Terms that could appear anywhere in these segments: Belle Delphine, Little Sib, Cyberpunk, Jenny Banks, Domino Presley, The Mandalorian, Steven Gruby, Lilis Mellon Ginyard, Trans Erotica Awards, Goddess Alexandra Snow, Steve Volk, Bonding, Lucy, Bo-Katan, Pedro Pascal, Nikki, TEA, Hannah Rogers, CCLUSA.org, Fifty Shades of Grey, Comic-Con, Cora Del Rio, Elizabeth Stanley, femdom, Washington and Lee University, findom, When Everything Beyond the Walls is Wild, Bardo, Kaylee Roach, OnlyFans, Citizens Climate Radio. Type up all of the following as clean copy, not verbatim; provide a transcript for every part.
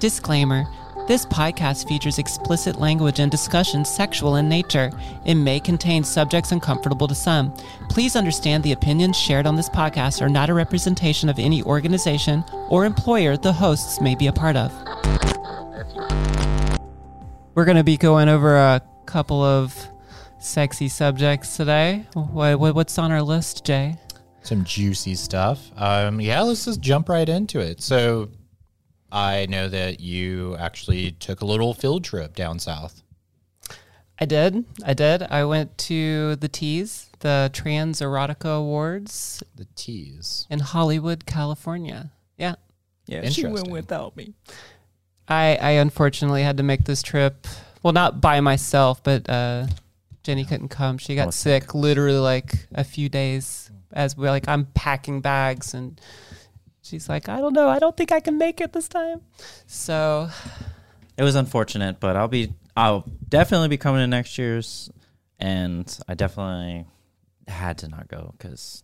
Disclaimer. This podcast features explicit language and discussions sexual in nature. It may contain subjects uncomfortable to some. Please understand the opinions shared on this podcast are not a representation of any organization or employer the hosts may be a part of. We're going to be going over a couple of sexy subjects today. What's on our list, Jay? Some juicy stuff. Let's just jump right into it. So I know that you actually took a little field trip down south. I did. I went to the T's, the Trans Erotica Awards. The T's. In Hollywood, California. Yeah. Yeah, she went without me. I unfortunately had to make this trip. Well, not by myself, but Jenny couldn't come. She got sick literally like a few days as we're like, I'm packing bags and she's like, I don't know. I don't think I can make it this time. So it was unfortunate, but I'll definitely be coming to next year's. And I definitely had to not go because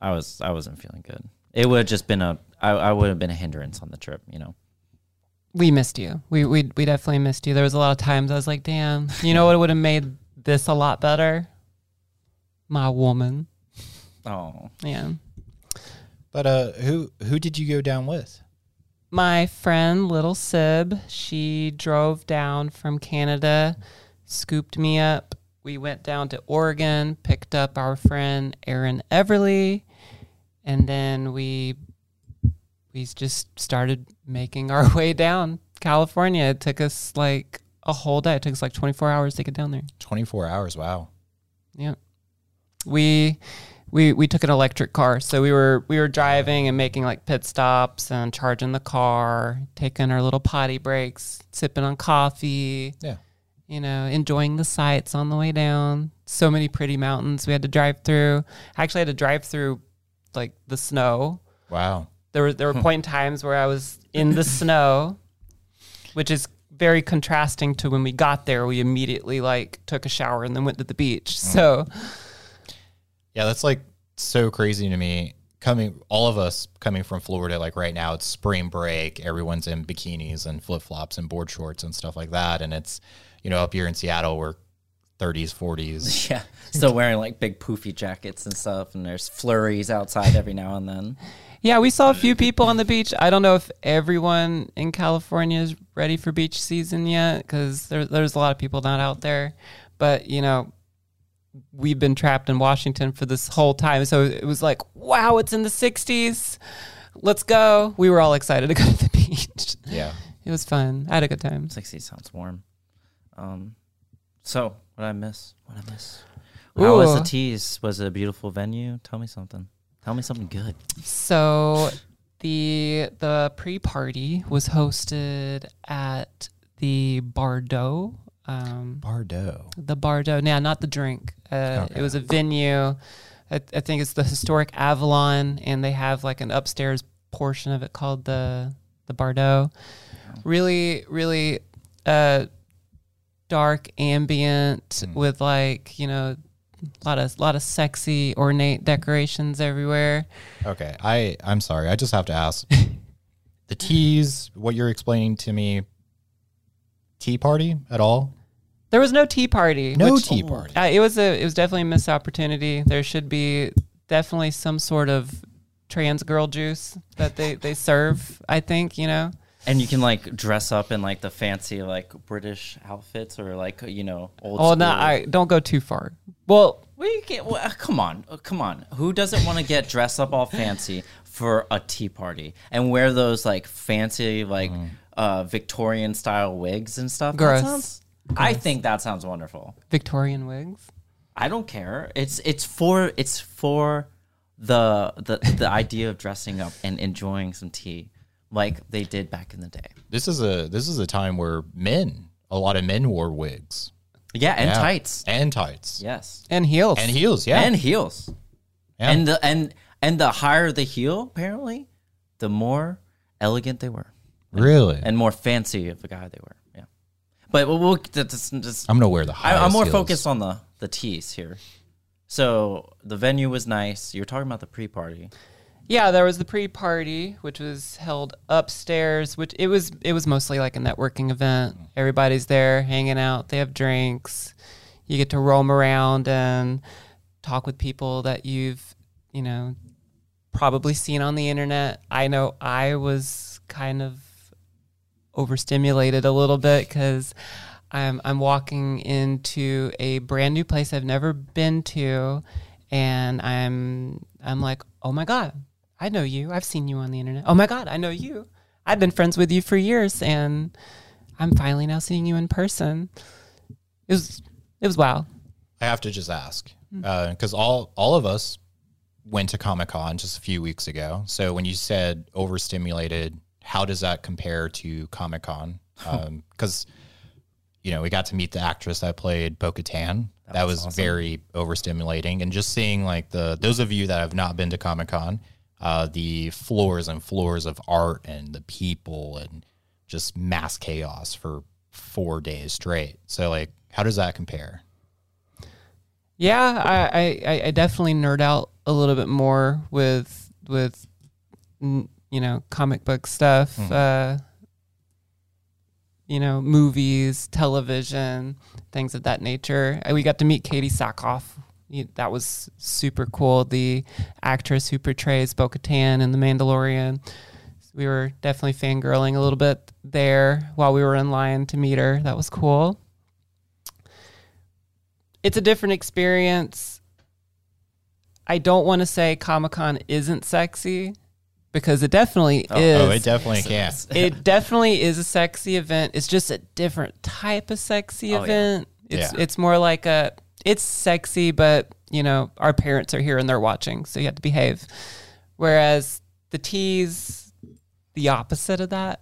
I wasn't feeling good. It would have just been I would have been a hindrance on the trip, you know. We missed you. We definitely missed you. There was a lot of times I was like, damn, you know what would have made this a lot better? My woman. Oh. Yeah. But who did you go down with? My friend, Little Sib. She drove down from Canada, scooped me up. We went down to Oregon, picked up our friend, Aaron Everly, and then we just started making our way down California. It took us like a whole day. It took us like 24 hours to get down there. 24 hours, wow. Yeah. We took an electric car. So we were driving and making like pit stops and charging the car, taking our little potty breaks, sipping on coffee. Yeah. You know, enjoying the sights on the way down. So many pretty mountains we had to drive through. I actually had to drive through like the snow. Wow. There were point in times where I was in the snow, which is very contrasting to when we got there. We immediately like took a shower and then went to the beach. So yeah, that's like so crazy to me. All of us coming from Florida, like right now it's spring break. Everyone's in bikinis and flip flops and board shorts and stuff like that. And it's, you know, up here in Seattle we're 30s, 40s. Yeah. Still wearing like big poofy jackets and stuff, and there's flurries outside every now and then. Yeah, we saw a few people on the beach. I don't know if everyone in California is ready for beach season yet because there's a lot of people not out there. But, you know, we've been trapped in Washington for this whole time. So it was like, wow, it's in the 60s. Let's go. We were all excited to go to the beach. Yeah. It was fun. I had a good time. 60s sounds warm. So what I miss? Ooh. How was the Tease? Was it a beautiful venue? Tell me something good. So the pre-party was hosted at the Bardo. Bardo. The Bardo. Now, not the drink. Okay. It was a venue. I think it's the historic Avalon, and they have like an upstairs portion of it called the Bardo. Really, really dark ambient with like, you know, a lot of sexy ornate decorations everywhere. Okay, I'm sorry. I just have to ask. The Teas, what you're explaining to me, tea party at all? There was no tea party. It was definitely a missed opportunity. There should be definitely some sort of trans girl juice that they serve, I think, you know. And you can like dress up in like the fancy like British outfits or like, you know, old. Oh no, don't go too far. Well, come on. Who doesn't want to get dressed up all fancy for a tea party and wear those like fancy like Victorian style wigs and stuff? Gross. I think that sounds wonderful. Victorian wigs. I don't care. It's for the idea of dressing up and enjoying some tea. Like they did back in the day. This is a time where a lot of men wore wigs. Yeah, and tights. And tights. Yes. And heels. And heels, yeah. And heels. Yeah. And the higher the heel, apparently, the more elegant they were. Really? And more fancy of the guy they were. Yeah. But we'll just I'm gonna wear the highest. I'm more heels. Focused on the tees here. So the venue was nice. You're talking about the pre-party. Yeah, there was the pre-party, which was held upstairs, which it was mostly like a networking event. Everybody's there hanging out. They have drinks. You get to roam around and talk with people that you've, you know, probably seen on the internet. I know I was kind of overstimulated a little bit because I'm walking into a brand new place I've never been to, and I'm like, oh my God, I know you. I've seen you on the internet. Oh my God, I know you. I've been friends with you for years, and I'm finally now seeing you in person. It was wild. I have to just ask, because all of us went to Comic-Con just a few weeks ago. So when you said overstimulated, how does that compare to Comic-Con? Because you know, we got to meet the actress that played Bo-Katan. That was awesome. Very overstimulating, and just seeing like those of you that have not been to Comic-Con. The floors and floors of art and the people and just mass chaos for 4 days straight. So like, how does that compare? Yeah, I definitely nerd out a little bit more with you know, comic book stuff, you know, movies, television, things of that nature. We got to meet Katie Sackhoff. That was super cool. The actress who portrays Bo-Katan in The Mandalorian. We were definitely fangirling a little bit there while we were in line to meet her. That was cool. It's a different experience. I don't want to say Comic-Con isn't sexy, because it definitely is. Oh, it definitely can. It definitely is a sexy event. It's just a different type of sexy event. Yeah. It's more like a... It's sexy, but, you know, our parents are here and they're watching, so you have to behave. Whereas the tea's the opposite of that.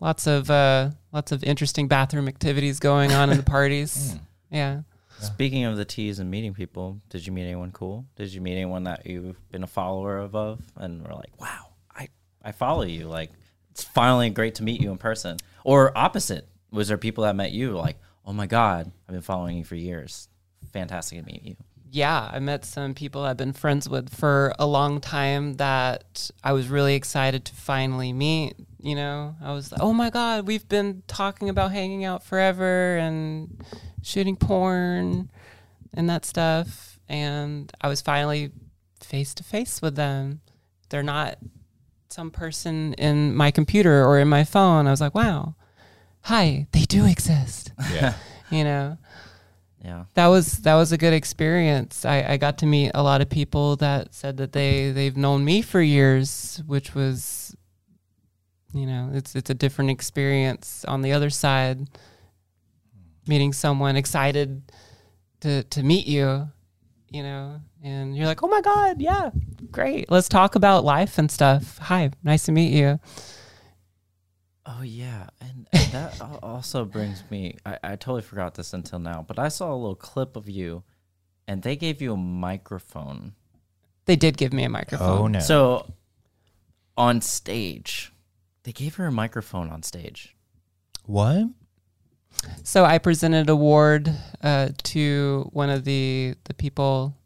Lots of interesting bathroom activities going on in the parties. Yeah. Speaking of the teas and meeting people, did you meet anyone cool? Did you meet anyone that you've been a follower of and were like, wow, I follow you. Like, it's finally great to meet you in person. Or opposite, was there people that met you like, oh my God, I've been following you for years. Fantastic to meet you. Yeah, I met some people I've been friends with for a long time that I was really excited to finally meet. You know, I was like, oh my God, we've been talking about hanging out forever and shooting porn and that stuff. And I was finally face to face with them. They're not some person in my computer or in my phone. I was like, wow. Hi, they do exist. Yeah. You know. Yeah. That was a good experience. I got to meet a lot of people that said that they've known me for years, which was, you know, it's a different experience on the other side. Meeting someone excited to meet you, you know, and you're like, oh my God, yeah, great. Let's talk about life and stuff. Hi, nice to meet you. Oh, yeah, and that also brings me, I totally forgot this until now, but I saw a little clip of you, and they gave you a microphone. They did give me a microphone. Oh, no. So, on stage, they gave her a microphone on stage. What? So, I presented an award to one of the people,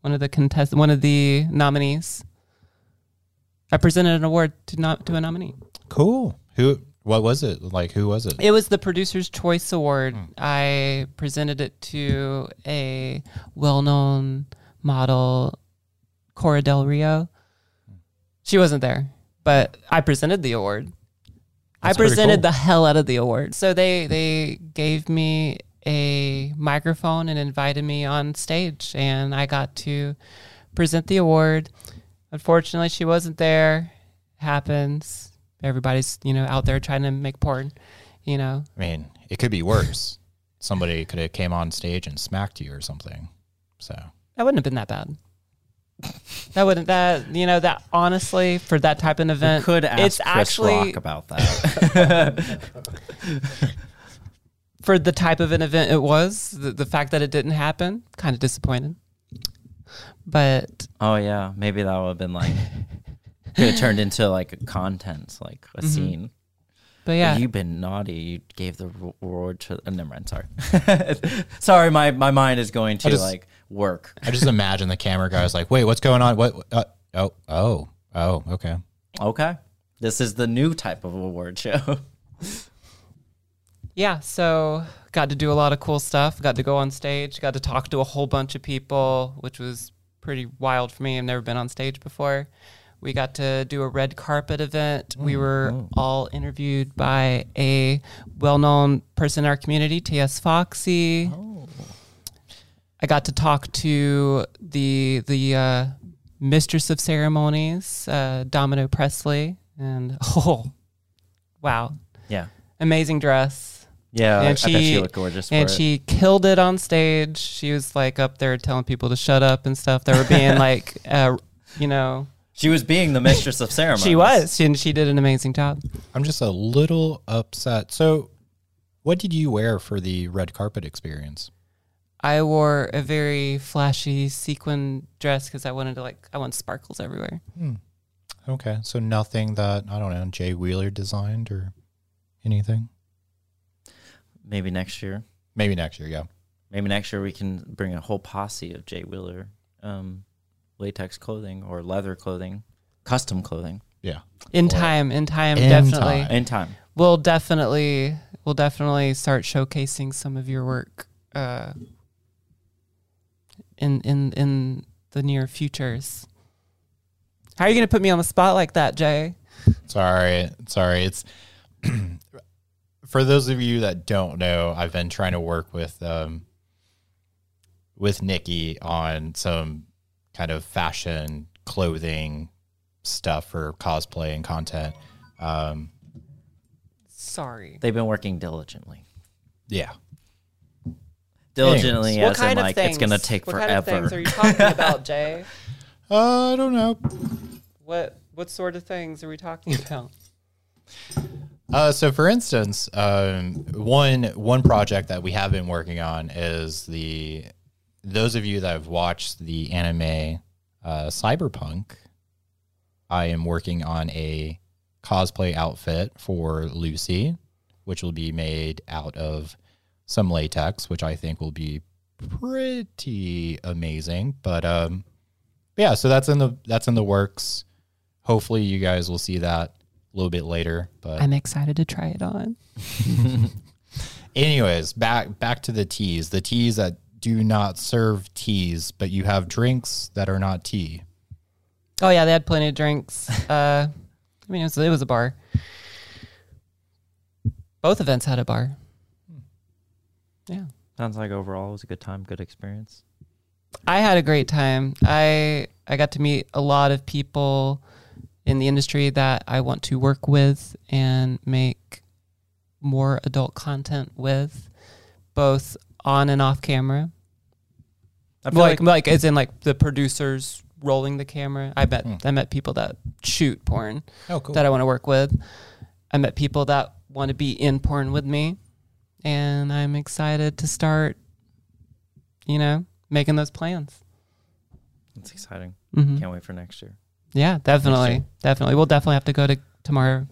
one of the nominees. I presented an award to a nominee. Cool. What was it? Like, who was it? It was the Producer's Choice Award. I presented it to a well-known model, Cora Del Rio. She wasn't there, but I presented the award. That's pretty cool. I presented the hell out of the award. So they gave me a microphone and invited me on stage, and I got to present the award. Unfortunately, she wasn't there. Happens. Everybody's, you know, out there trying to make porn, you know. I mean, it could be worse. Somebody could have came on stage and smacked you or something. So that wouldn't have been that bad. That honestly, for that type of event, you could ask it's Chris actually Rock about that. For the type of an event it was, the fact that it didn't happen, kind of disappointed. But oh yeah, maybe that would have been like. It turned into like a contents, like a scene. But yeah, you've been naughty. You gave the reward to. Never mind. Sorry, sorry. My mind is going to like work. I just imagine the camera guy was like, "Wait, what's going on? What? Oh, okay, okay. This is the new type of award show." Yeah, so got to do a lot of cool stuff. Got to go on stage. Got to talk to a whole bunch of people, which was pretty wild for me. I've never been on stage before. We got to do a red carpet event. We were all interviewed by a well-known person in our community, T.S. Foxy. Oh. I got to talk to the mistress of ceremonies, Domino Presley, and oh, wow. Yeah. Amazing dress. Yeah, and I bet she looked gorgeous. And she killed it on stage. She was like up there telling people to shut up and stuff. They were being like, you know. She was being the mistress of ceremonies. She was, and she did an amazing job. I'm just a little upset. So what did you wear for the red carpet experience? I wore a very flashy sequin dress because I wanted to like, I want sparkles everywhere. Hmm. Okay, so nothing that, I don't know, Jay Wheeler designed or anything? Maybe next year. Maybe next year, yeah. Maybe next year we can bring a whole posse of Jay Wheeler latex clothing or leather clothing, custom clothing. Yeah. In time, definitely. We'll definitely start showcasing some of your work in the near futures. How are you going to put me on the spot like that, Jay? Sorry. It's for those of you that don't know, I've been trying to work with Nikki on some kind of fashion clothing stuff for cosplay and content. Sorry. They've been working diligently. Yeah. Diligently as in like it's going to take forever. What kind of things are you talking about, Jay? I don't know. What sort of things are we talking about? So, for instance, one project that we have been working on is those of you that have watched the anime Cyberpunk, I am working on a cosplay outfit for Lucy, which will be made out of some latex, which I think will be pretty amazing. But yeah, so that's in the works. Hopefully, you guys will see that a little bit later, but I'm excited to try it on. Anyways, back to the teas. The teas that do not serve teas, but you have drinks that are not tea. Oh yeah, they had plenty of drinks. I mean, it was a bar. Both events had a bar. Yeah, sounds like overall it was a good time, good experience. I had a great time. I got to meet a lot of people in the industry that I want to work with and make more adult content with, both on and off camera. Like as in like the producers rolling the camera. I met people that shoot porn that I want to work with. I met people that want to be in porn with me, and I'm excited to start, you know, making those plans. That's exciting. Mm-hmm. Can't wait for next year. Yeah, definitely. We'll definitely have to go to tomorrow.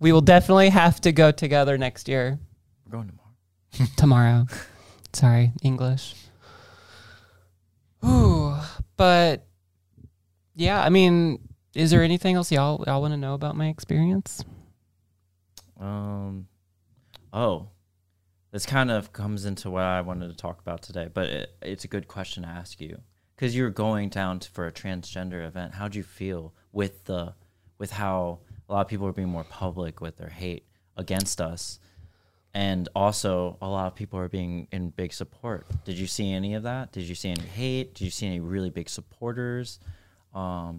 We will definitely have to go together next year. We're going tomorrow. Tomorrow. Sorry, English. Ooh, but yeah, I mean, is there anything else y'all want to know about my experience? This kind of comes into what I wanted to talk about today, but it's a good question to ask you. Because you're going down for a transgender event, how do you feel with how a lot of people are being more public with their hate against us, and also a lot of people are being in big support? Did you see any of that? Did you see any hate? Did you see any really big supporters? How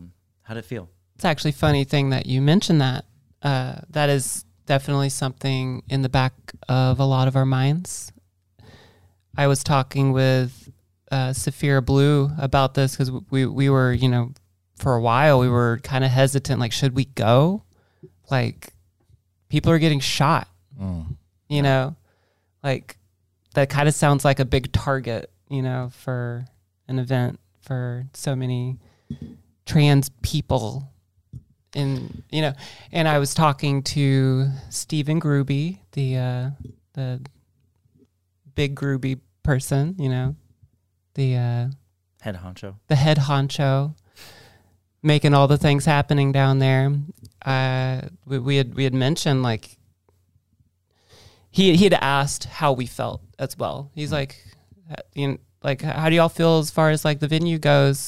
did it feel? It's actually a funny thing that you mentioned that. That is definitely something in the back of a lot of our minds. I was talking with Safira Blue about this because we were, you know, for a while we were kind of hesitant, like, should we go? Like, people are getting shot, you know, like that kind of sounds like a big target, you know, for an event for so many trans people And, you know, and I was talking to Steven Gruby, the big Gruby person, you know, the head honcho, making all the things happening down there. We had mentioned, like, he had asked how we felt as well. He's like, you know, like, how do y'all feel as far as like the venue goes,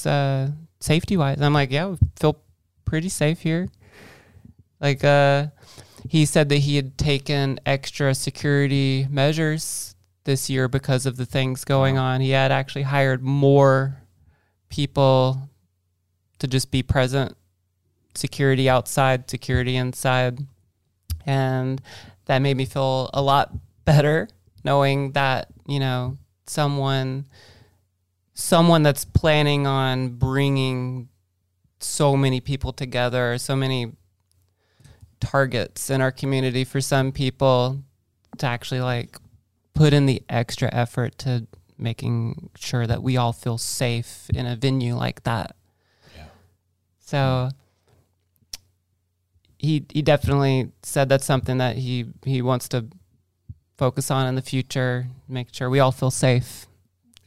safety wise? And I'm like, yeah, we feel pretty safe here. Like, he said that he had taken extra security measures this year because of the things going on. He had actually hired more people to just be present, security outside, security inside. And that made me feel a lot better knowing that, you know, someone that's planning on bringing so many people together, so many targets in our community for some people, to actually like put in the extra effort to making sure that we all feel safe in a venue like that. Yeah. So he definitely said that's something that he wants to focus on in the future, make sure we all feel safe.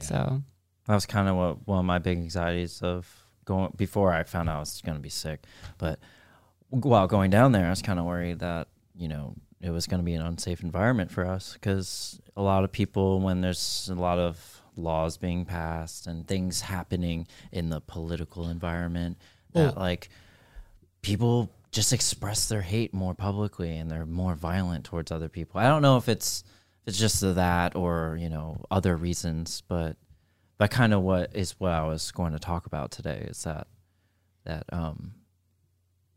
Yeah. So that was kind of what one of my big anxieties of going, before I found out I was going to be sick, but while going down there, I was kind of worried that, you know, it was going to be an unsafe environment for us, because a lot of people, when there's a lot of laws being passed and things happening in the political environment, that like people just express their hate more publicly and they're more violent towards other people. I don't know if it's just that or, you know, other reasons, but that kind of what I was going to talk about today is that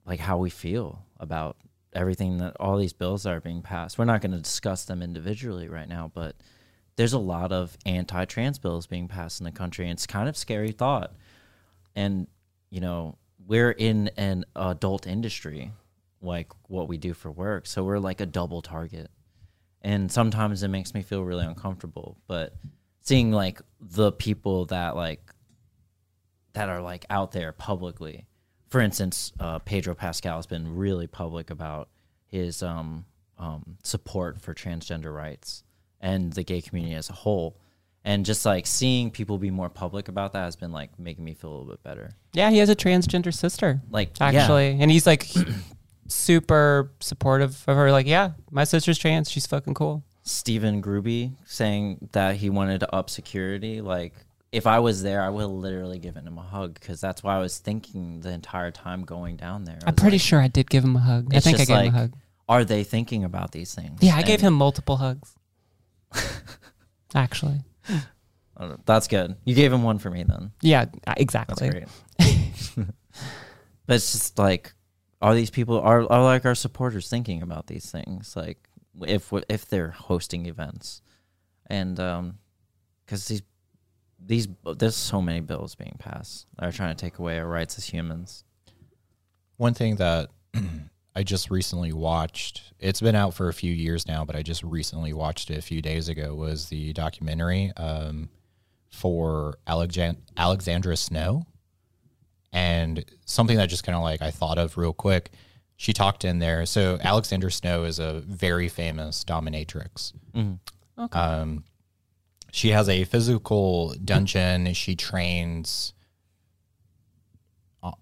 like how we feel about everything, that all these bills that are being passed. We're not going to discuss them individually right now, but there's a lot of anti-trans bills being passed in the country, and it's kind of scary thought. And, you know, we're in an adult industry, like what we do for work, so we're like a double target. And sometimes it makes me feel really uncomfortable, but seeing like the people that are like out there publicly, for instance, Pedro Pascal has been really public about his support for transgender rights and the gay community as a whole. And just like seeing people be more public about that has been like making me feel a little bit better. Yeah, he has a transgender sister, like, actually. Yeah. And he's like super supportive of her. Like, yeah, my sister's trans. She's fucking cool. Steven Gruby saying that he wanted to up security. Like, if I was there, I would have literally given him a hug, because that's why I was thinking the entire time going down there. I'm pretty sure I did give him a hug. I think I gave him a hug. Are they thinking about these things? Yeah, I gave him multiple hugs, actually. That's good. You gave him one for me then. Yeah, exactly. That's great. But it's just like, are these people are like our supporters thinking about these things? Like if they're hosting events, and because there's so many bills being passed that are trying to take away our rights as humans. One thing that I just recently watched, it's been out for a few years now, but I just recently watched it a few days ago, was the documentary for Alexandra Snow. And something that just kind of like I thought of real quick, she talked in there. So Alexandra Snow is a very famous dominatrix. Mm-hmm. Okay. She has a physical dungeon. She trains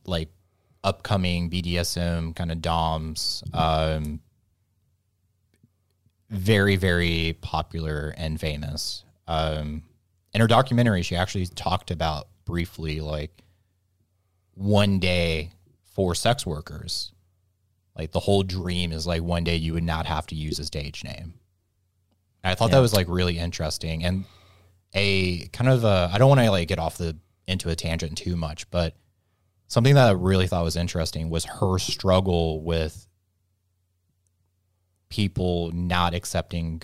like upcoming BDSM kind of doms, very, very popular and famous. In her documentary, she actually talked about briefly, like, one day for sex workers, like the whole dream is like one day you would not have to use a stage name. And I thought that was like really interesting, and a kind of I don't want to like get off into a tangent too much, but something that I really thought was interesting was her struggle with people not accepting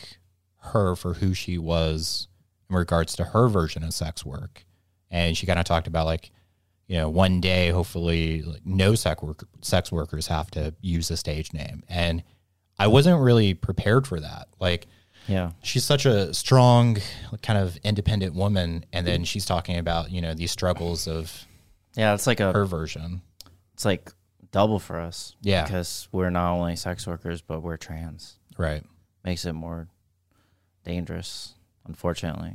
her for who she was in regards to her version of sex work. And she kind of talked about, like, you know, one day, hopefully, like, no sex workers have to use a stage name. And I wasn't really prepared for that. Like, yeah, she's such a strong, kind of independent woman. And then she's talking about, you know, these struggles of... Yeah, it's like her version. It's like double for us. Yeah. Because we're not only sex workers, but we're trans. Right. Makes it more dangerous, unfortunately.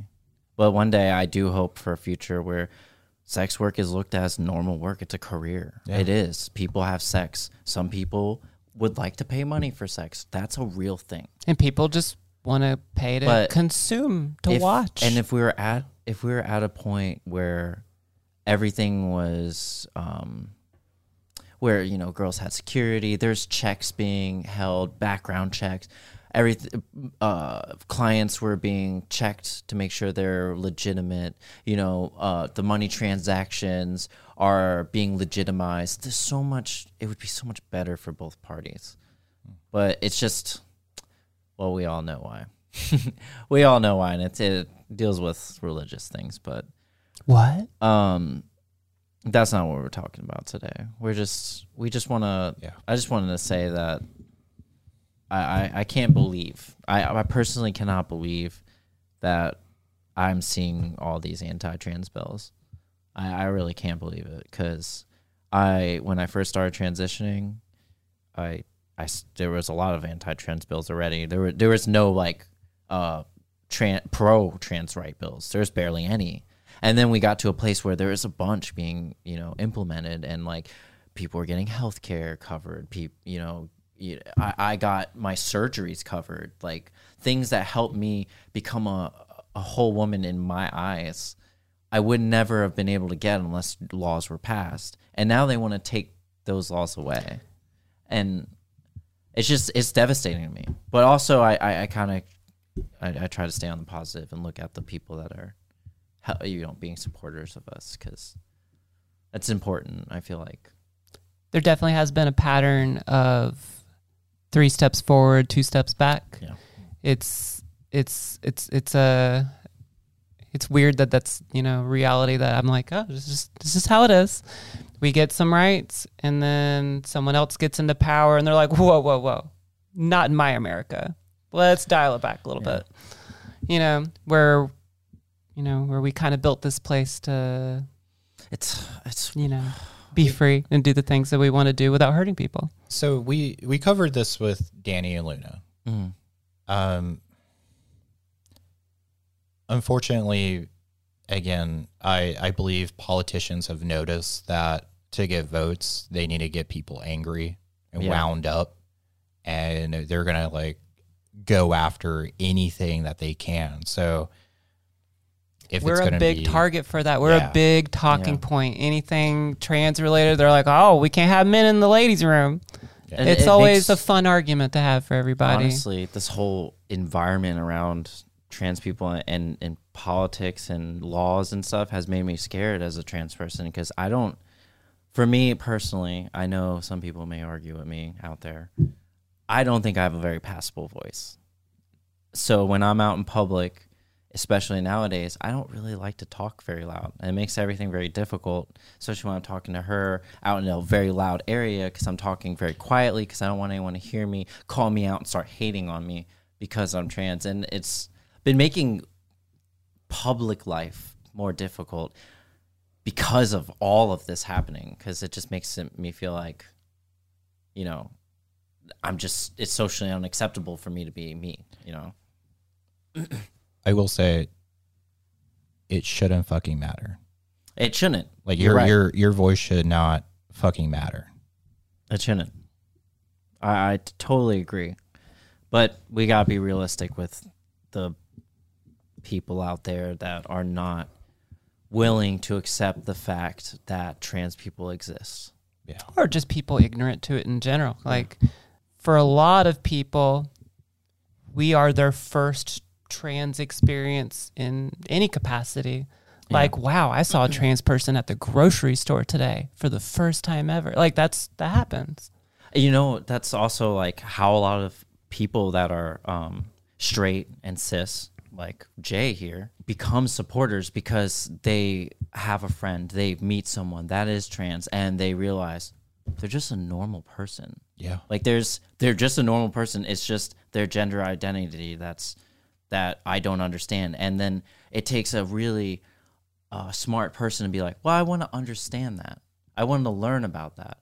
But one day I do hope for a future where sex work is looked at as normal work. It's a career. Yeah. It is. People have sex. Some people would like to pay money for sex. That's a real thing. And people just want to pay to consume, to watch. And if we were at a point where everything was where, you know, girls had security, there's checks being held, background checks, clients were being checked to make sure they're legitimate, you know, the money transactions are being legitimized. There's so much, it would be so much better for both parties. But it's just, well, we all know why. We all know why, and it deals with religious things, but what? That's not what we're talking about today. We just want to. Yeah. I just wanted to say that I can't believe, I personally cannot believe that I'm seeing all these anti-trans bills. I really can't believe it, because when I first started transitioning, there was a lot of anti-trans bills already. There was no like pro-trans right bills. There's barely any. And then we got to a place where there was a bunch being, you know, implemented, and like people were getting healthcare covered. People, you know, I got my surgeries covered, like things that helped me become a whole woman in my eyes. I would never have been able to get unless laws were passed. And now they want to take those laws away. And it's just, it's devastating to me. But also I try to stay on the positive and look at the people that are, you know, being supporters of us, because that's important. I feel like there definitely has been a pattern of 3 steps forward, 2 steps back. Yeah. It's weird that that's, you know, reality that I'm like, oh, this is how it is. We get some rights, and then someone else gets into power, and they're like, whoa, whoa, whoa, not in my America. Let's dial it back a little bit. You know, where we kind of built this place to, it's you know, be free and do the things that we want to do without hurting people. So we covered this with Danny and Luna. Mm. Unfortunately, again, I believe politicians have noticed that to get votes, they need to get people angry and wound up, and they're going to like go after anything that they can. So We're a big target for that. We're a big talking point. Anything trans related, they're like, oh, we can't have men in the ladies' room. Yeah. It's always a fun argument to have for everybody. Honestly, this whole environment around trans people and politics and laws and stuff has made me scared as a trans person, because for me personally, I know some people may argue with me out there, I don't think I have a very passable voice. So when I'm out in public, especially nowadays, I don't really like to talk very loud. And it makes everything very difficult, especially when I'm talking to her out in a very loud area, because I'm talking very quietly, because I don't want anyone to hear me, call me out, and start hating on me because I'm trans. And it's been making public life more difficult because of all of this happening, because it just makes me feel like, you know, it's socially unacceptable for me to be me, you know? I will say, it shouldn't fucking matter. It shouldn't. Like your voice should not fucking matter. It shouldn't. I totally agree, but we gotta be realistic with the people out there that are not willing to accept the fact that trans people exist. Yeah, or just people ignorant to it in general. Like for a lot of people, we are their first trans experience in any capacity. Like, wow, I saw a trans person at the grocery store today for the first time ever. Like that happens. You know, that's also like how a lot of people that are straight and cis, like Jay here, become supporters, because they have a friend, they meet someone that is trans, and they realize they're just a normal person. Yeah. Like they're just a normal person. It's just their gender identity that I don't understand. And then it takes a really smart person to be like, well, I want to understand that. I want to learn about that.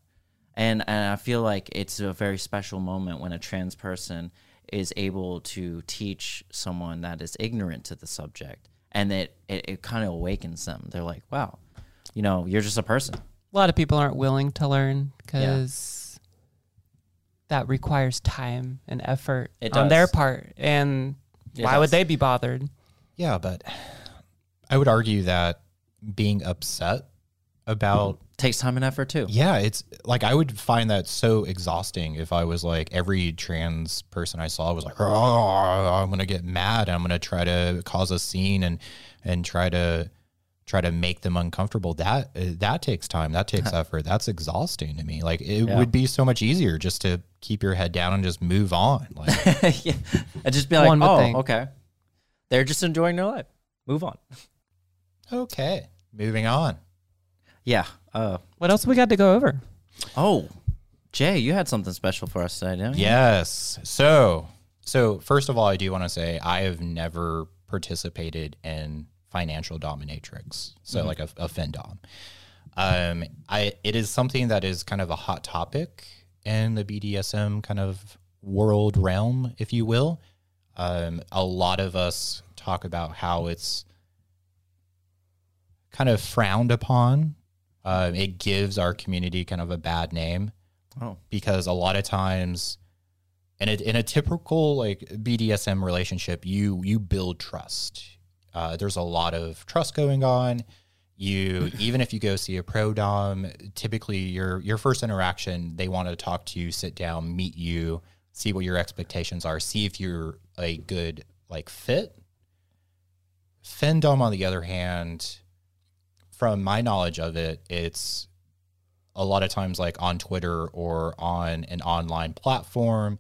And I feel like it's a very special moment when a trans person is able to teach someone that is ignorant to the subject, and it kind of awakens them. They're like, wow, you know, you're just a person. A lot of people aren't willing to learn because that requires time and effort on their part. And why would they be bothered? Yeah, but I would argue that being upset about... takes time and effort too. Yeah, it's like I would find that so exhausting if I was like every trans person I saw was like, oh, I'm going to get mad. I'm going to try to cause a scene and try to make them uncomfortable. That takes time. That takes effort. That's exhausting to me. Like it would be so much easier just to keep your head down and just move on. Like, and just be like, okay. They're just enjoying their life. Move on. Okay. Moving on. Yeah. What else we got to go over? Oh, Jay, you had something special for us today, didn't you? Yes. So first of all, I do want to say I have never participated in financial dominatrix. So like a findom. It is something that is kind of a hot topic in the BDSM kind of world realm, if you will. A lot of us talk about how it's kind of frowned upon. It gives our community kind of a bad name because a lot of times in a typical like BDSM relationship, you build trust. There's a lot of trust going on. Even if you go see a pro dom, typically your first interaction, they want to talk to you, sit down, meet you, see what your expectations are, see if you're a good like fit. Findom, on the other hand, from my knowledge of it, it's a lot of times like on Twitter or on an online platform,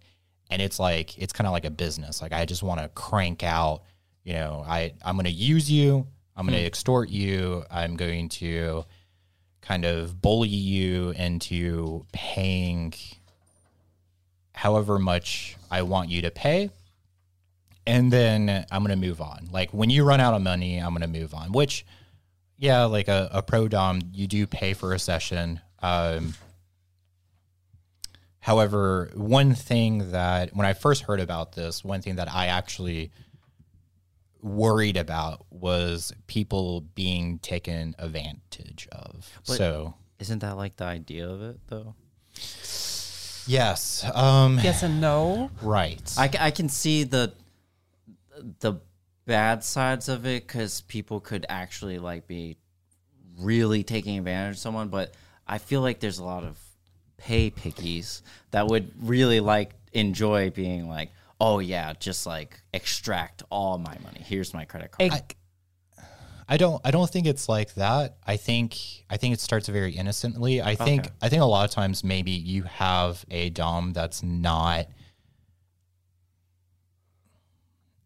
and it's like it's kind of like a business. Like I just want to crank out, you know, I'm going to use you, I'm going to extort you, I'm going to kind of bully you into paying however much I want you to pay, and then I'm going to move on. Like when you run out of money, I'm going to move on, which... yeah, like a pro dom, you do pay for a session. However, one thing that when I first heard about this, one thing that I actually worried about was people being taken advantage of. But so isn't that like the idea of it though? Yes. Yes and no. Right. I can see the bad sides of it because people could actually like be really taking advantage of someone, but I feel like there's a lot of pay pickies that would really like enjoy being like, oh yeah, just like extract all my money. Here's my credit card. I don't think it's like that. I think it starts very innocently. I think a lot of times maybe you have a dom that's not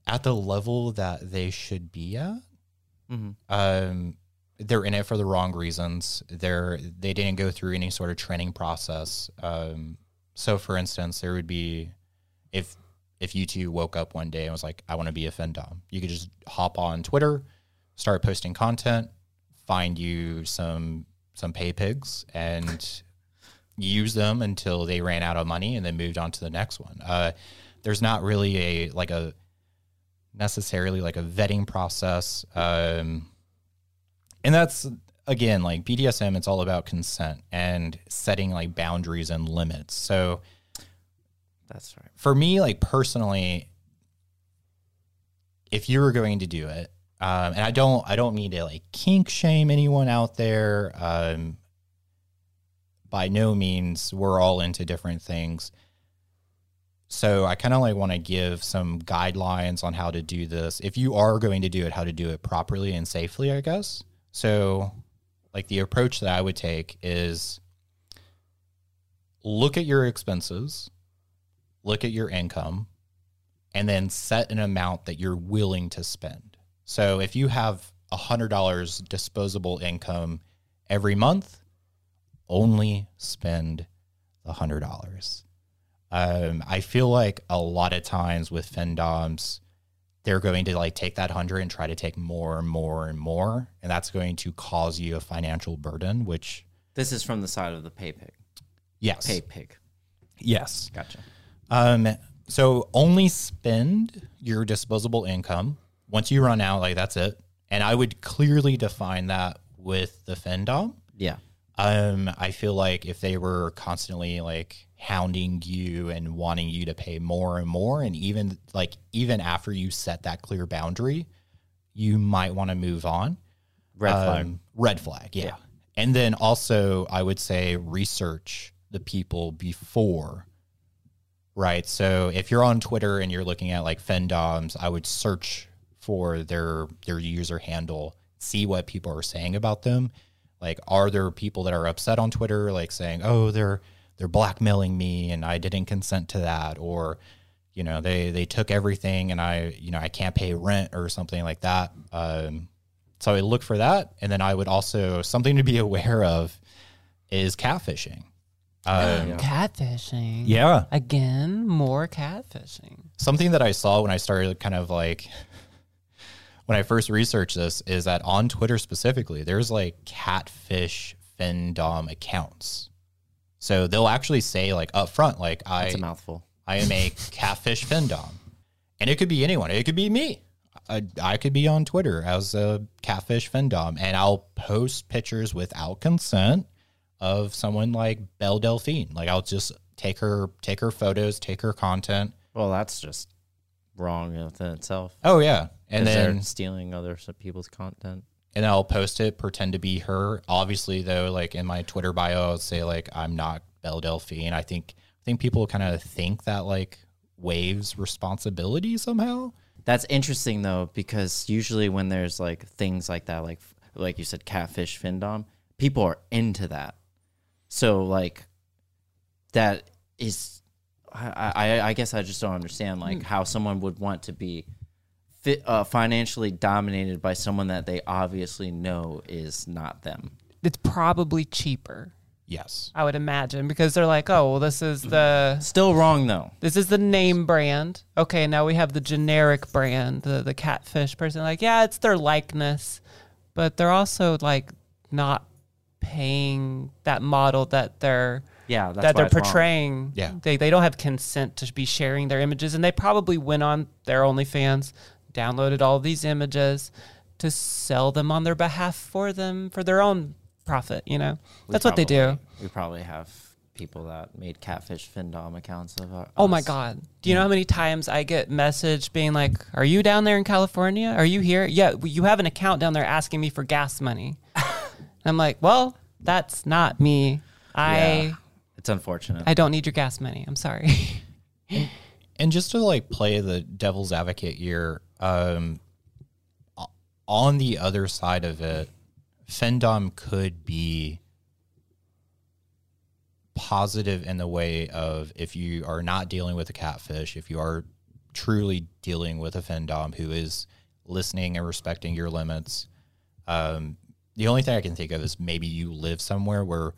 at the level that they should be at. They're in it for the wrong reasons. They didn't go through any sort of training process. So for instance, there would be, if you two woke up one day and was like, I want to be a findom, you could just hop on Twitter, start posting content, find you some pay pigs and use them until they ran out of money and then moved on to the next one. There's not really necessarily a vetting process. And that's, again, like BDSM, it's all about consent and setting like boundaries and limits. So that's right. For me, like personally, if you were going to do it, and I don't mean to like kink shame anyone out there. By no means, we're all into different things. So I kind of like want to give some guidelines on how to do this. If you are going to do it, how to do it properly and safely, I guess. So like the approach that I would take is look at your expenses, look at your income, and then set an amount that you're willing to spend. So if you have $100 disposable income every month, only spend the $100. I feel like a lot of times with findoms, they're going to like take that 100 and try to take more and more and more. And that's going to cause you a financial burden, which. This is from the side of the pay pick. Yes. Pay pig. Yes. Gotcha. So only spend your disposable income. Once you run out, like, that's it. And I would clearly define that with the findom. Yeah. I feel like if they were constantly, like, hounding you and wanting you to pay more and more, and even, like, even after you set that clear boundary, you might want to move on. Red flag. Red flag, yeah. Yeah. And then also, I would say research the people before, right? So if you're on Twitter and you're looking at, like, findoms, I would search for their user handle, see what people are saying about them. Like, are there people that are upset on Twitter, like, saying, oh, they're blackmailing me and I didn't consent to that, or, you know, they took everything and I, you know, I can't pay rent or something like that. So I look for that. And then I would also, something to be aware of is catfishing. Catfishing. Yeah. Again, more catfishing. Something that I saw when I started kind of like, when I first researched this, is that on Twitter specifically, there's like catfish findom accounts. So they'll actually say, like, up front, like, that's a mouthful. I am a catfish findom. And it could be anyone. It could be me. I could be on Twitter as a catfish findom, and I'll post pictures without consent of someone like Belle Delphine. Like, I'll just take her photos, take her content. Well, that's just wrong within itself. Oh, yeah. And then stealing other people's content. And I'll post it, pretend to be her. Obviously, though, like, in my Twitter bio, I'll say, like, I'm not Belle Delphine. I think people kind of think that, like, waives responsibility somehow. That's interesting, though, because usually when there's, like, things like that, like you said, catfish findom, people are into that. So, like, that is, I guess I just don't understand, like, how someone would want to be financially dominated by someone that they obviously know is not them. It's probably cheaper. Yes. I would imagine, because they're like, oh, well, this is the... Still wrong, though. This is the name brand. Okay, now we have the generic brand, the catfish person. Like, yeah, it's their likeness, but they're also, like, not paying that model that they're... Yeah, that's that they're portraying. Yeah. They don't have consent to be sharing their images, and they probably went on their OnlyFans, downloaded all these images to sell them on their behalf for them, for their own profit, you know? That's what they do. We probably have people that made catfish findom accounts of us. Oh my God. Do you know how many times I get message being like, are you down there in California? Are you here? Yeah, you have an account down there asking me for gas money. I'm like, well, that's not me. It's unfortunate. I don't need your gas money. I'm sorry. And just to, like, play the devil's advocate here, on the other side of it, findom could be positive in the way of, if you are not dealing with a catfish, if you are truly dealing with a findom who is listening and respecting your limits. The only thing I can think of is maybe you live somewhere where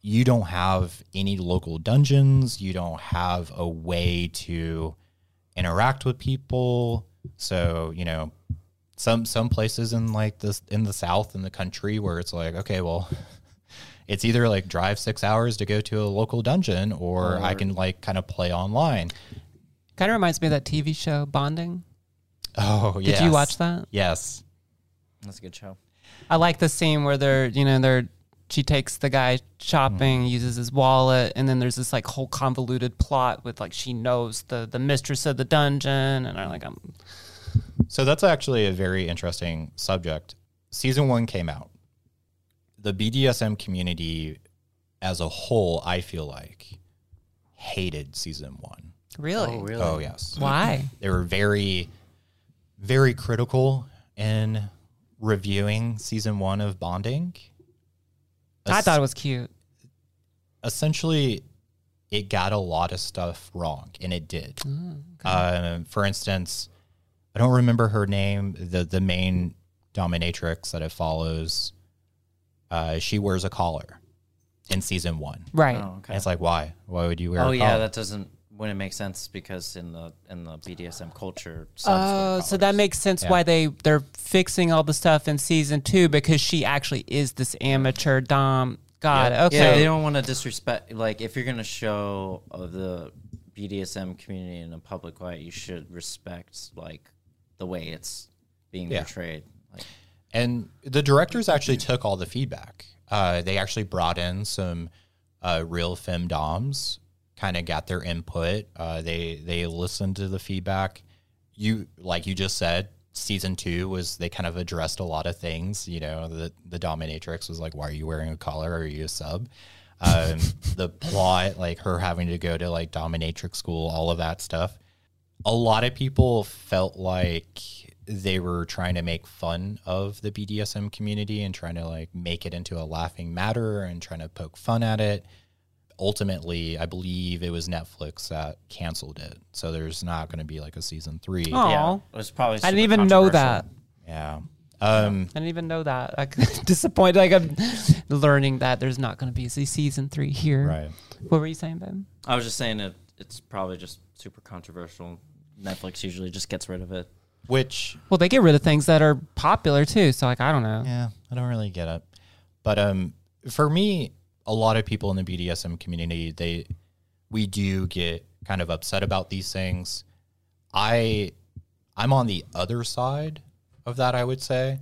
you don't have any local dungeons, you don't have a way to interact with people. So, you know, some places in, like, this in the South in the country where it's like, okay, well, it's either like drive 6 hours to go to a local dungeon, or I can, like, kind of play online. Kind of reminds me of that TV show Bonding. Oh, yeah. Did you watch that? Yes. That's a good show. I like the scene where she takes the guy shopping, uses his wallet, and then there's this, like, whole convoluted plot with, like, she knows the mistress of the dungeon, and I'm. So that's actually a very interesting subject. Season 1 came out. The BDSM community as a whole, I feel like, hated season 1. Really? Oh, really? Oh, yes. Why? They were very, very critical in reviewing season 1 of Bonding. I thought it was cute. Essentially, it got a lot of stuff wrong, and it did. Oh, okay. For instance... I don't remember her name, the main dominatrix that it follows. She wears a collar in season 1. Right. Oh, okay. And it's like, why? Why would you wear a collar? Oh, yeah, that wouldn't make sense, because in the BDSM culture. Oh, so that makes sense why they're fixing all the stuff in season 2, because she actually is this amateur dom God, yeah. Okay. Yeah, they don't want to disrespect. Like, if you're going to show the BDSM community in a public way, you should respect, like, the way it's being portrayed. Like, and the directors actually took all the feedback. They actually brought in some real femdoms, kind of got their input. They listened to the feedback. Like you just said, season two was, they kind of addressed a lot of things. You know, the dominatrix was like, why are you wearing a collar? Are you a sub? The plot, like her having to go to like dominatrix school, all of that stuff. A lot of people felt like they were trying to make fun of the BDSM community and trying to like make it into a laughing matter and trying to poke fun at it. Ultimately, I believe it was Netflix that canceled it. So there's not going to be like a season three. Oh, yeah. It was probably super controversial. I didn't even know that. Yeah. I didn't even know that. I'm disappointed. Like, I'm learning that there's not going to be a season three here. Right. What were you saying, Ben? I was just saying that it's probably just super controversial. Netflix usually just gets rid of it. Which, well, they get rid of things that are popular too. So like, I don't know. Yeah, I don't really get it. But for me, a lot of people in the BDSM community, we do get kind of upset about these things. I'm on the other side of that, I would say.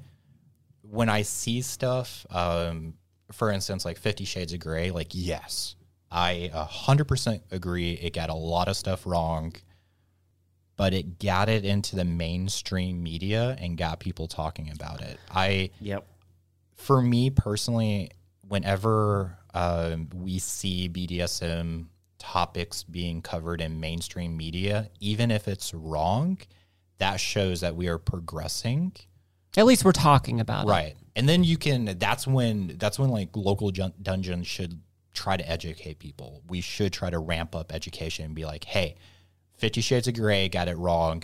When I see stuff, for instance, like 50 Shades of Grey, like, yes, I 100% agree. It got a lot of stuff wrong, but it got it into the mainstream media and got people talking about it. For me personally, whenever we see BDSM topics being covered in mainstream media, even if it's wrong, that shows that we are progressing. At least we're talking about it. Right. And then that's when like local dungeons should try to educate people. We should try to ramp up education and be like, hey, 50 Shades of Grey got it wrong.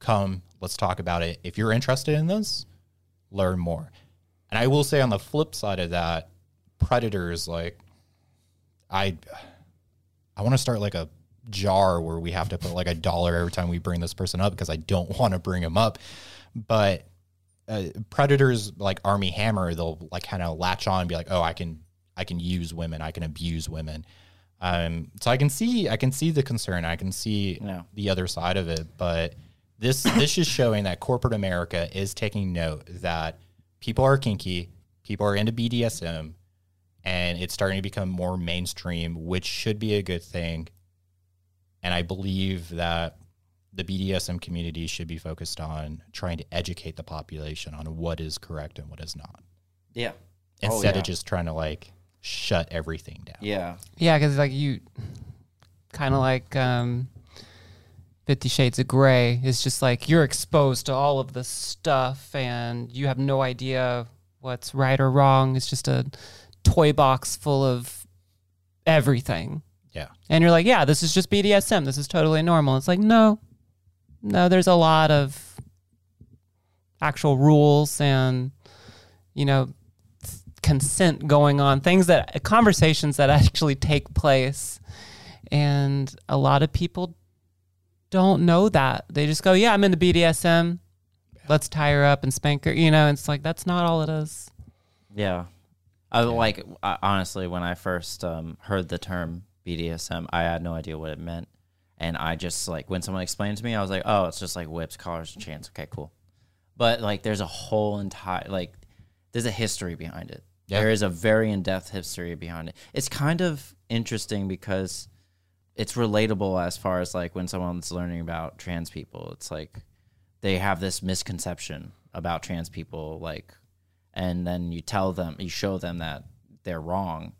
Come, let's talk about it. If you're interested in this, learn more. And I will say on the flip side of that, predators, like, I want to start like a jar where we have to put like $1 every time we bring this person up because I don't want to bring them up. But predators like Armie Hammer, they'll like kind of latch on and be like, oh, I can use women. I can abuse women. So I can see the concern. I can see the other side of it, but this is showing that corporate America is taking note that people are kinky, people are into BDSM, and it's starting to become more mainstream, which should be a good thing. And I believe that the BDSM community should be focused on trying to educate the population on what is correct and what is not. Yeah. Instead of just trying to like shut everything down. Yeah. Yeah, because like you kind of like 50 Shades of Grey is just like you're exposed to all of the stuff and you have no idea what's right or wrong. It's just a toy box full of everything. Yeah. And you're like, yeah, this is just BDSM. This is totally normal. It's like, no, there's a lot of actual rules and, you know, consent going on, conversations that actually take place. And a lot of people don't know that. They just go, yeah, I'm into BDSM. Let's tie her up and spank her. You know, it's like, that's not all it is. Yeah. Honestly, when I first heard the term BDSM, I had no idea what it meant. And I just like, when someone explained it to me, I was like, oh, it's just like whips, collars, and chains. Okay, cool. But like, there's a whole entire, like, there's a history behind it. Yep. There is a very in-depth history behind it. It's kind of interesting because it's relatable as far as like when someone's learning about trans people. It's like they have this misconception about trans people, like, and then you show them that they're wrong.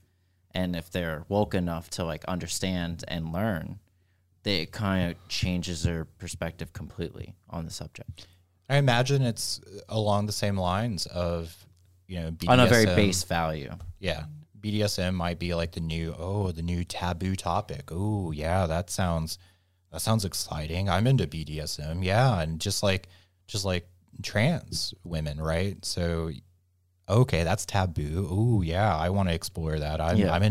And if they're woke enough to like understand and learn, it kind of changes their perspective completely on the subject. I imagine it's along the same lines of, you know, BDSM, on a very base value. Yeah. BDSM might be like the new taboo topic. Oh yeah. That sounds exciting. I'm into BDSM. Yeah. And just like trans women. Right. So, okay, that's taboo. Oh yeah. I want to explore that. I'm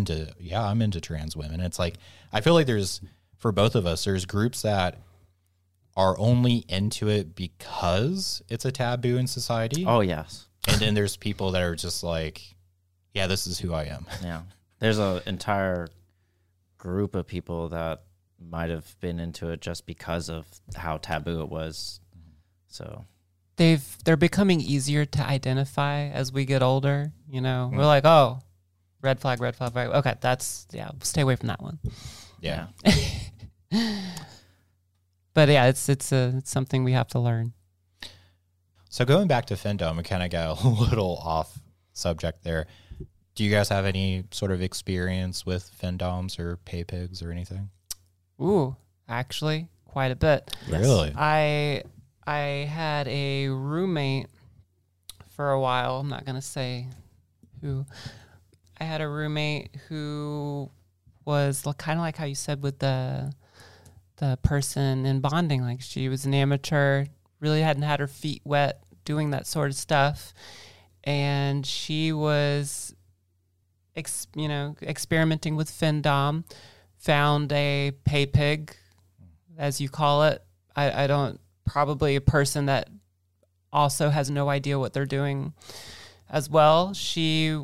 into trans women. It's like, I feel like for both of us, there's groups that are only into it because it's a taboo in society. Oh yes. And then there's people that are just like, yeah, this is who I am. Yeah. There's an entire group of people that might have been into it just because of how taboo it was. So they're becoming easier to identify as we get older, you know. Mm. We're like, oh, red flag, red flag, right? Okay, that's, yeah, stay away from that one. Yeah. But yeah, it's something we have to learn. So going back to findom, we kind of got a little off subject there. Do you guys have any sort of experience with findoms or pay pigs or anything? Ooh, actually, quite a bit. Really? I had a roommate for a while. I'm not going to say who. I had a roommate who was kind of like how you said with the person in Bonding. Like, she was an amateur, really hadn't had her feet wet doing that sort of stuff. And she was, experimenting with findom, found a pay pig, as you call it. I don't, probably a person that also has no idea what they're doing as well. She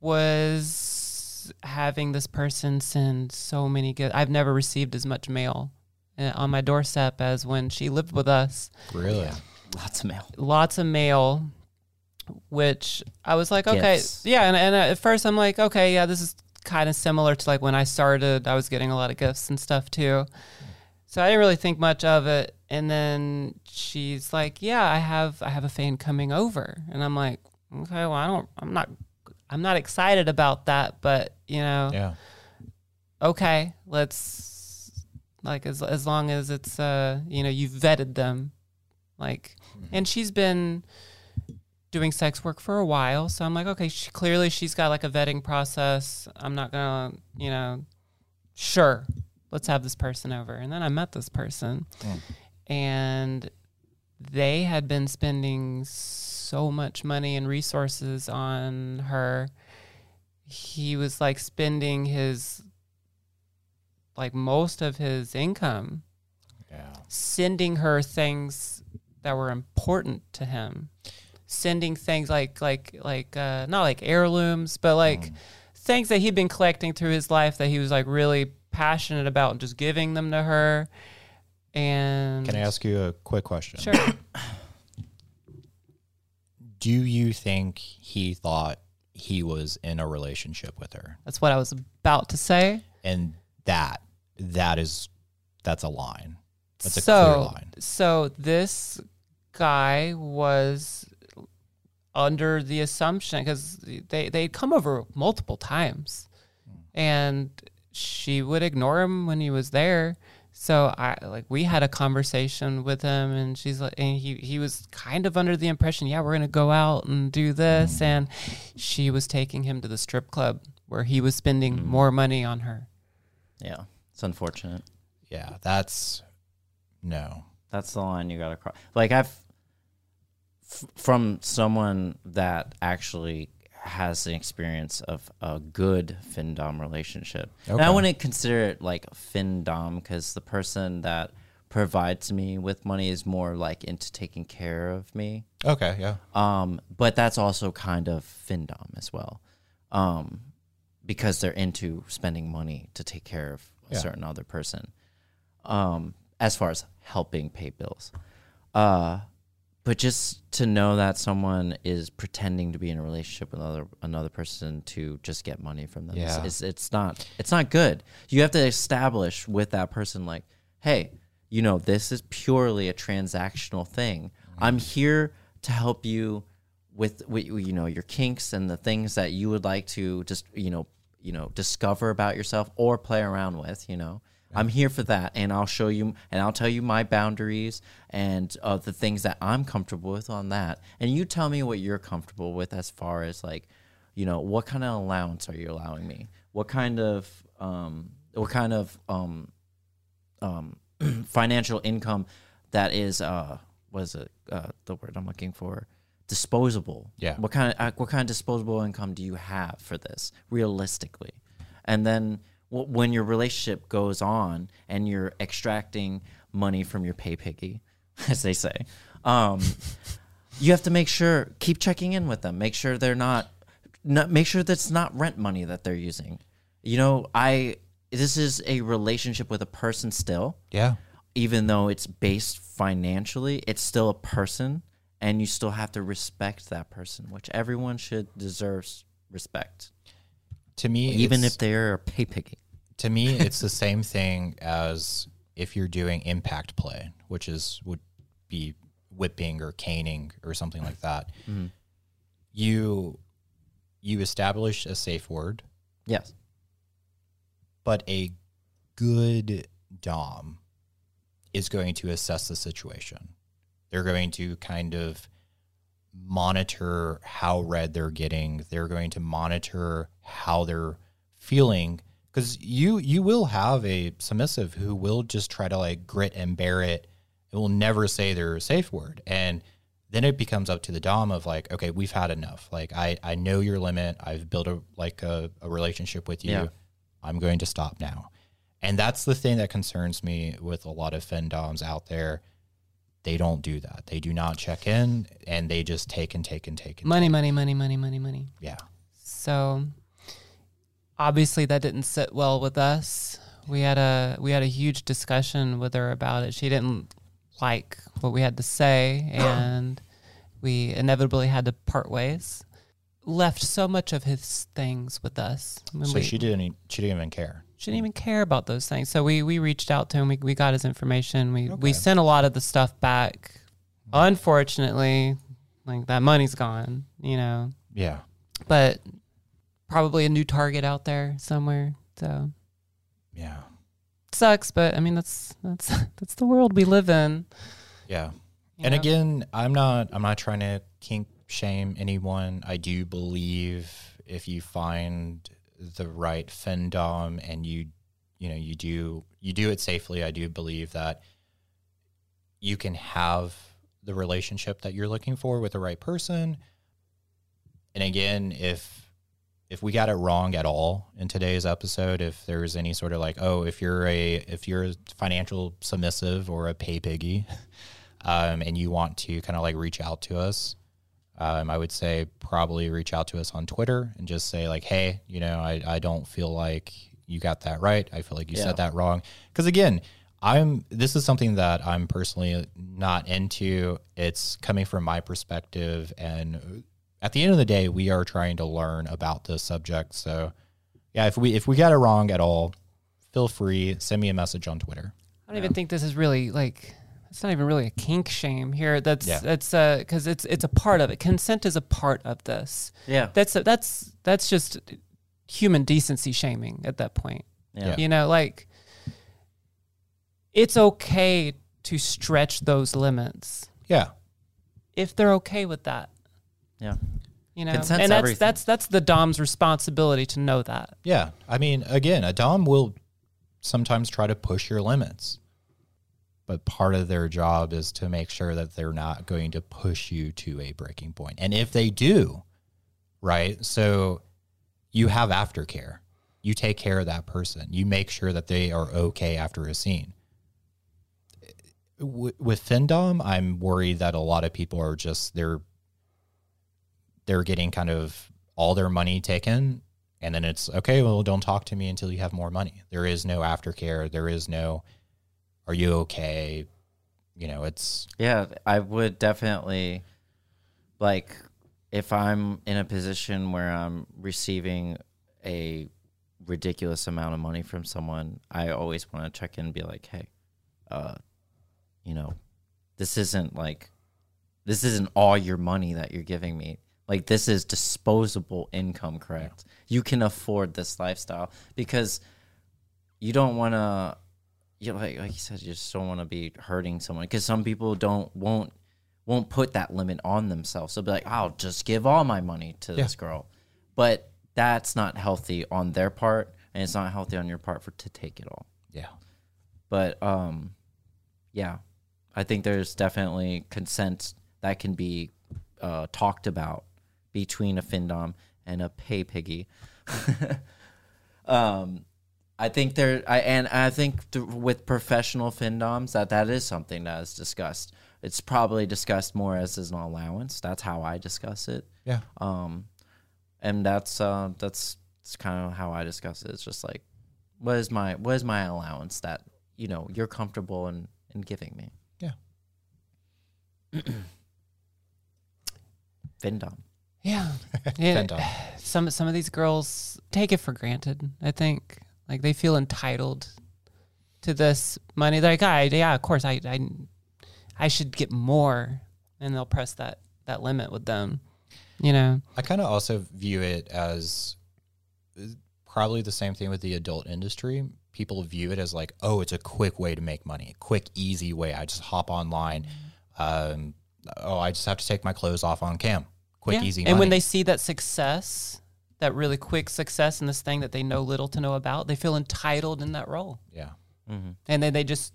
was having this person send so many gifts. I've never received as much mail on my doorstep as when she lived with us. Really? Yeah. Lots of mail. Lots of mail, which I was like, okay. Yes. Yeah, and at first I'm like, okay, yeah, this is kind of similar to like when I started, I was getting a lot of gifts and stuff too. So I didn't really think much of it. And then she's like, yeah, I have a fan coming over. And I'm like, okay, well, I'm not excited about that, but yeah. Okay, let's as long as it's, you've vetted them, and she's been doing sex work for a while. So I'm like, okay, clearly she's got a vetting process. I'm not gonna, sure, let's have this person over. And then I met this person. Mm. And they had been spending so much money and resources on her. He was spending his, most of his income, sending her things that were important to him, sending things not heirlooms, but things that he'd been collecting through his life that he was really passionate about, and just giving them to her. And can I ask you a quick question? Sure. Do you think he thought he was in a relationship with her? That's what I was about to say. And that's a line. That's a clear line. So this guy was under the assumption, because they'd come over multiple times, and she would ignore him when he was there. So we had a conversation with him, and she's like, and he was kind of under the impression, yeah, we're going to go out and do this. And she was taking him to the strip club where he was spending more money on her. Yeah. It's unfortunate. Yeah. That's the line you got to cross. From someone that actually has an experience of a good findom relationship. Okay. And I wouldn't consider it findom, because the person that provides me with money is more into taking care of me. Okay, yeah. But that's also kind of findom as well, because they're into spending money to take care of a certain other person, as far as helping pay bills. But just to know that someone is pretending to be in a relationship with another person to just get money from them, it's not good. You have to establish with that person, hey, this is purely a transactional thing. I'm here to help you with your kinks and the things that you would like to just discover about yourself or play around with. I'm here for that, and I'll show you, and I'll tell you my boundaries and the things that I'm comfortable with on that. And you tell me what you're comfortable with as far as what kind of allowance are you allowing me? What kind of financial income that is the word I'm looking for? Disposable. Yeah. What kind of disposable income do you have for this realistically? And then, when your relationship goes on and you're extracting money from your pay piggy, as they say, you have to keep checking in with them. Make sure they're not not, make sure that's not rent money that they're using. You know, this is a relationship with a person still. Yeah. Even though it's based financially, it's still a person, and you still have to respect that person, which everyone should deserves respect. To me, even if they're pay picking. To me, it's the same thing as if you're doing impact play, which would be whipping or caning or something like that. Mm-hmm. You establish a safe word. Yes. But a good dom is going to assess the situation. They're going to kind of monitor how red they're getting. They're going to monitor how they're feeling. Because you will have a submissive who will just try to like grit and bear it. It will never say their safe word. And then it becomes up to the dom of like, okay, we've had enough. Like I know your limit. I've built a relationship with you. Yeah. I'm going to stop now. And that's the thing that concerns me with a lot of femdoms out there. They don't do that. They do not check in, and they just take and take and take. And money, take. Money. Yeah. So obviously that didn't sit well with us. We had a huge discussion with her about it. She didn't like what we had to say, and we inevitably had to part ways. Left so much of his things with us. She didn't even care. She didn't even care about those things. So we reached out to him. We got his information. We sent a lot of the stuff back. Unfortunately, like that money's gone, you know. Yeah. But probably a new target out there somewhere. So yeah. Sucks, but I mean that's the world we live in. Yeah. You know? Again, I'm not trying to kink shame anyone. I do believe if you find the right femdom and you do it safely, I do believe that you can have the relationship that you're looking for with the right person. And again, if we got it wrong at all in today's episode, if there was any sort of like, oh, if you're a financial submissive or a pay piggy, and you want to kind of like reach out to us, I would say probably reach out to us on Twitter and just say like, hey, you know, I don't feel like you got that right. I feel like you said that wrong. Because again, this is something that I'm personally not into. It's coming from my perspective. And at the end of the day, we are trying to learn about this subject. So yeah, if we got it wrong at all, feel free, send me a message on Twitter. I don't even think this is really like... It's not even really a kink shame here. That's because it's a part of it. Consent is a part of this. Yeah, that's just human decency shaming at that point. Yeah. You know, like it's okay to stretch those limits. Yeah, if they're okay with that. Yeah, you know, consent's everything. That's the dom's responsibility to know that. Yeah, I mean, again, a dom will sometimes try to push your limits. But part of their job is to make sure that they're not going to push you to a breaking point. And if they do, right, so you have aftercare. You take care of that person. You make sure that they are okay after a scene. With femdom, I'm worried that a lot of people are just, they're getting kind of all their money taken. And then it's, okay, well, don't talk to me until you have more money. There is no aftercare. There is no... Are you okay? You know, it's... Yeah, I would definitely, like, if I'm in a position where I'm receiving a ridiculous amount of money from someone, I always want to check in and be like, hey, you know, this isn't all your money that you're giving me. Like, this is disposable income, correct? Yeah. You can afford this lifestyle because you don't want to... You know, like you said, you just don't want to be hurting someone because some people won't put that limit on themselves. They'll be like, I'll just give all my money to this girl, but that's not healthy on their part, and it's not healthy on your part to take it all. Yeah, but yeah, I think there's definitely consent that can be talked about between a femdom and a pay piggy. I think with professional femdoms that is something that is discussed. It's probably discussed more as an allowance. That's how I discuss it. Yeah. And that's kind of how I discuss it. It's just like, what is my allowance that, you know, you're comfortable in giving me? Yeah. Findom. Yeah. Findom. Some of these girls take it for granted, I think. Like, they feel entitled to this money. They're like, yeah, of course, I should get more. And they'll press that limit with them, you know? I kind of also view it as probably the same thing with the adult industry. People view it as like, oh, it's a quick way to make money, a quick, easy way. I just hop online. Oh, I just have to take my clothes off on cam. Quick, yeah. Easy money. And when they see that success, that really quick success in this thing that they know little to no about, they feel entitled in that role. Yeah. Mm-hmm. And then they just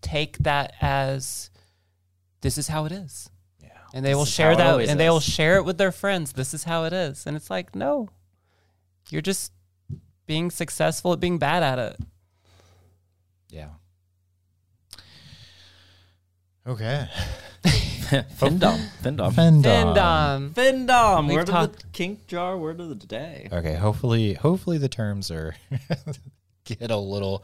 take that as, this is how it is. Yeah. And they will share that, and they will share it with their friends. This is how it is. And it's like, no, you're just being successful at being bad at it. Yeah. Okay. Findom. Word of the kink jar, word of the day. Okay, hopefully the terms are get a little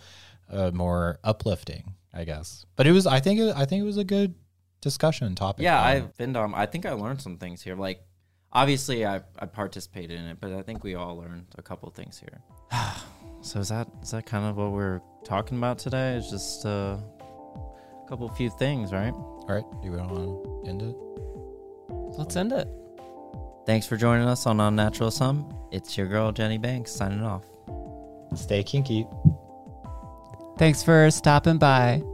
more uplifting, I guess. But it was, I think it was a good discussion topic. Yeah, Findom. I think I learned some things here. Like, obviously, I participated in it, but I think we all learned a couple things here. So is that kind of what we're talking about today? It's just a few things, right? All right, do we want to end it? Let's end it. Thanks for joining us on Unnatural Sum. It's your girl, Jenny Banks, signing off. Stay kinky. Thanks for stopping by.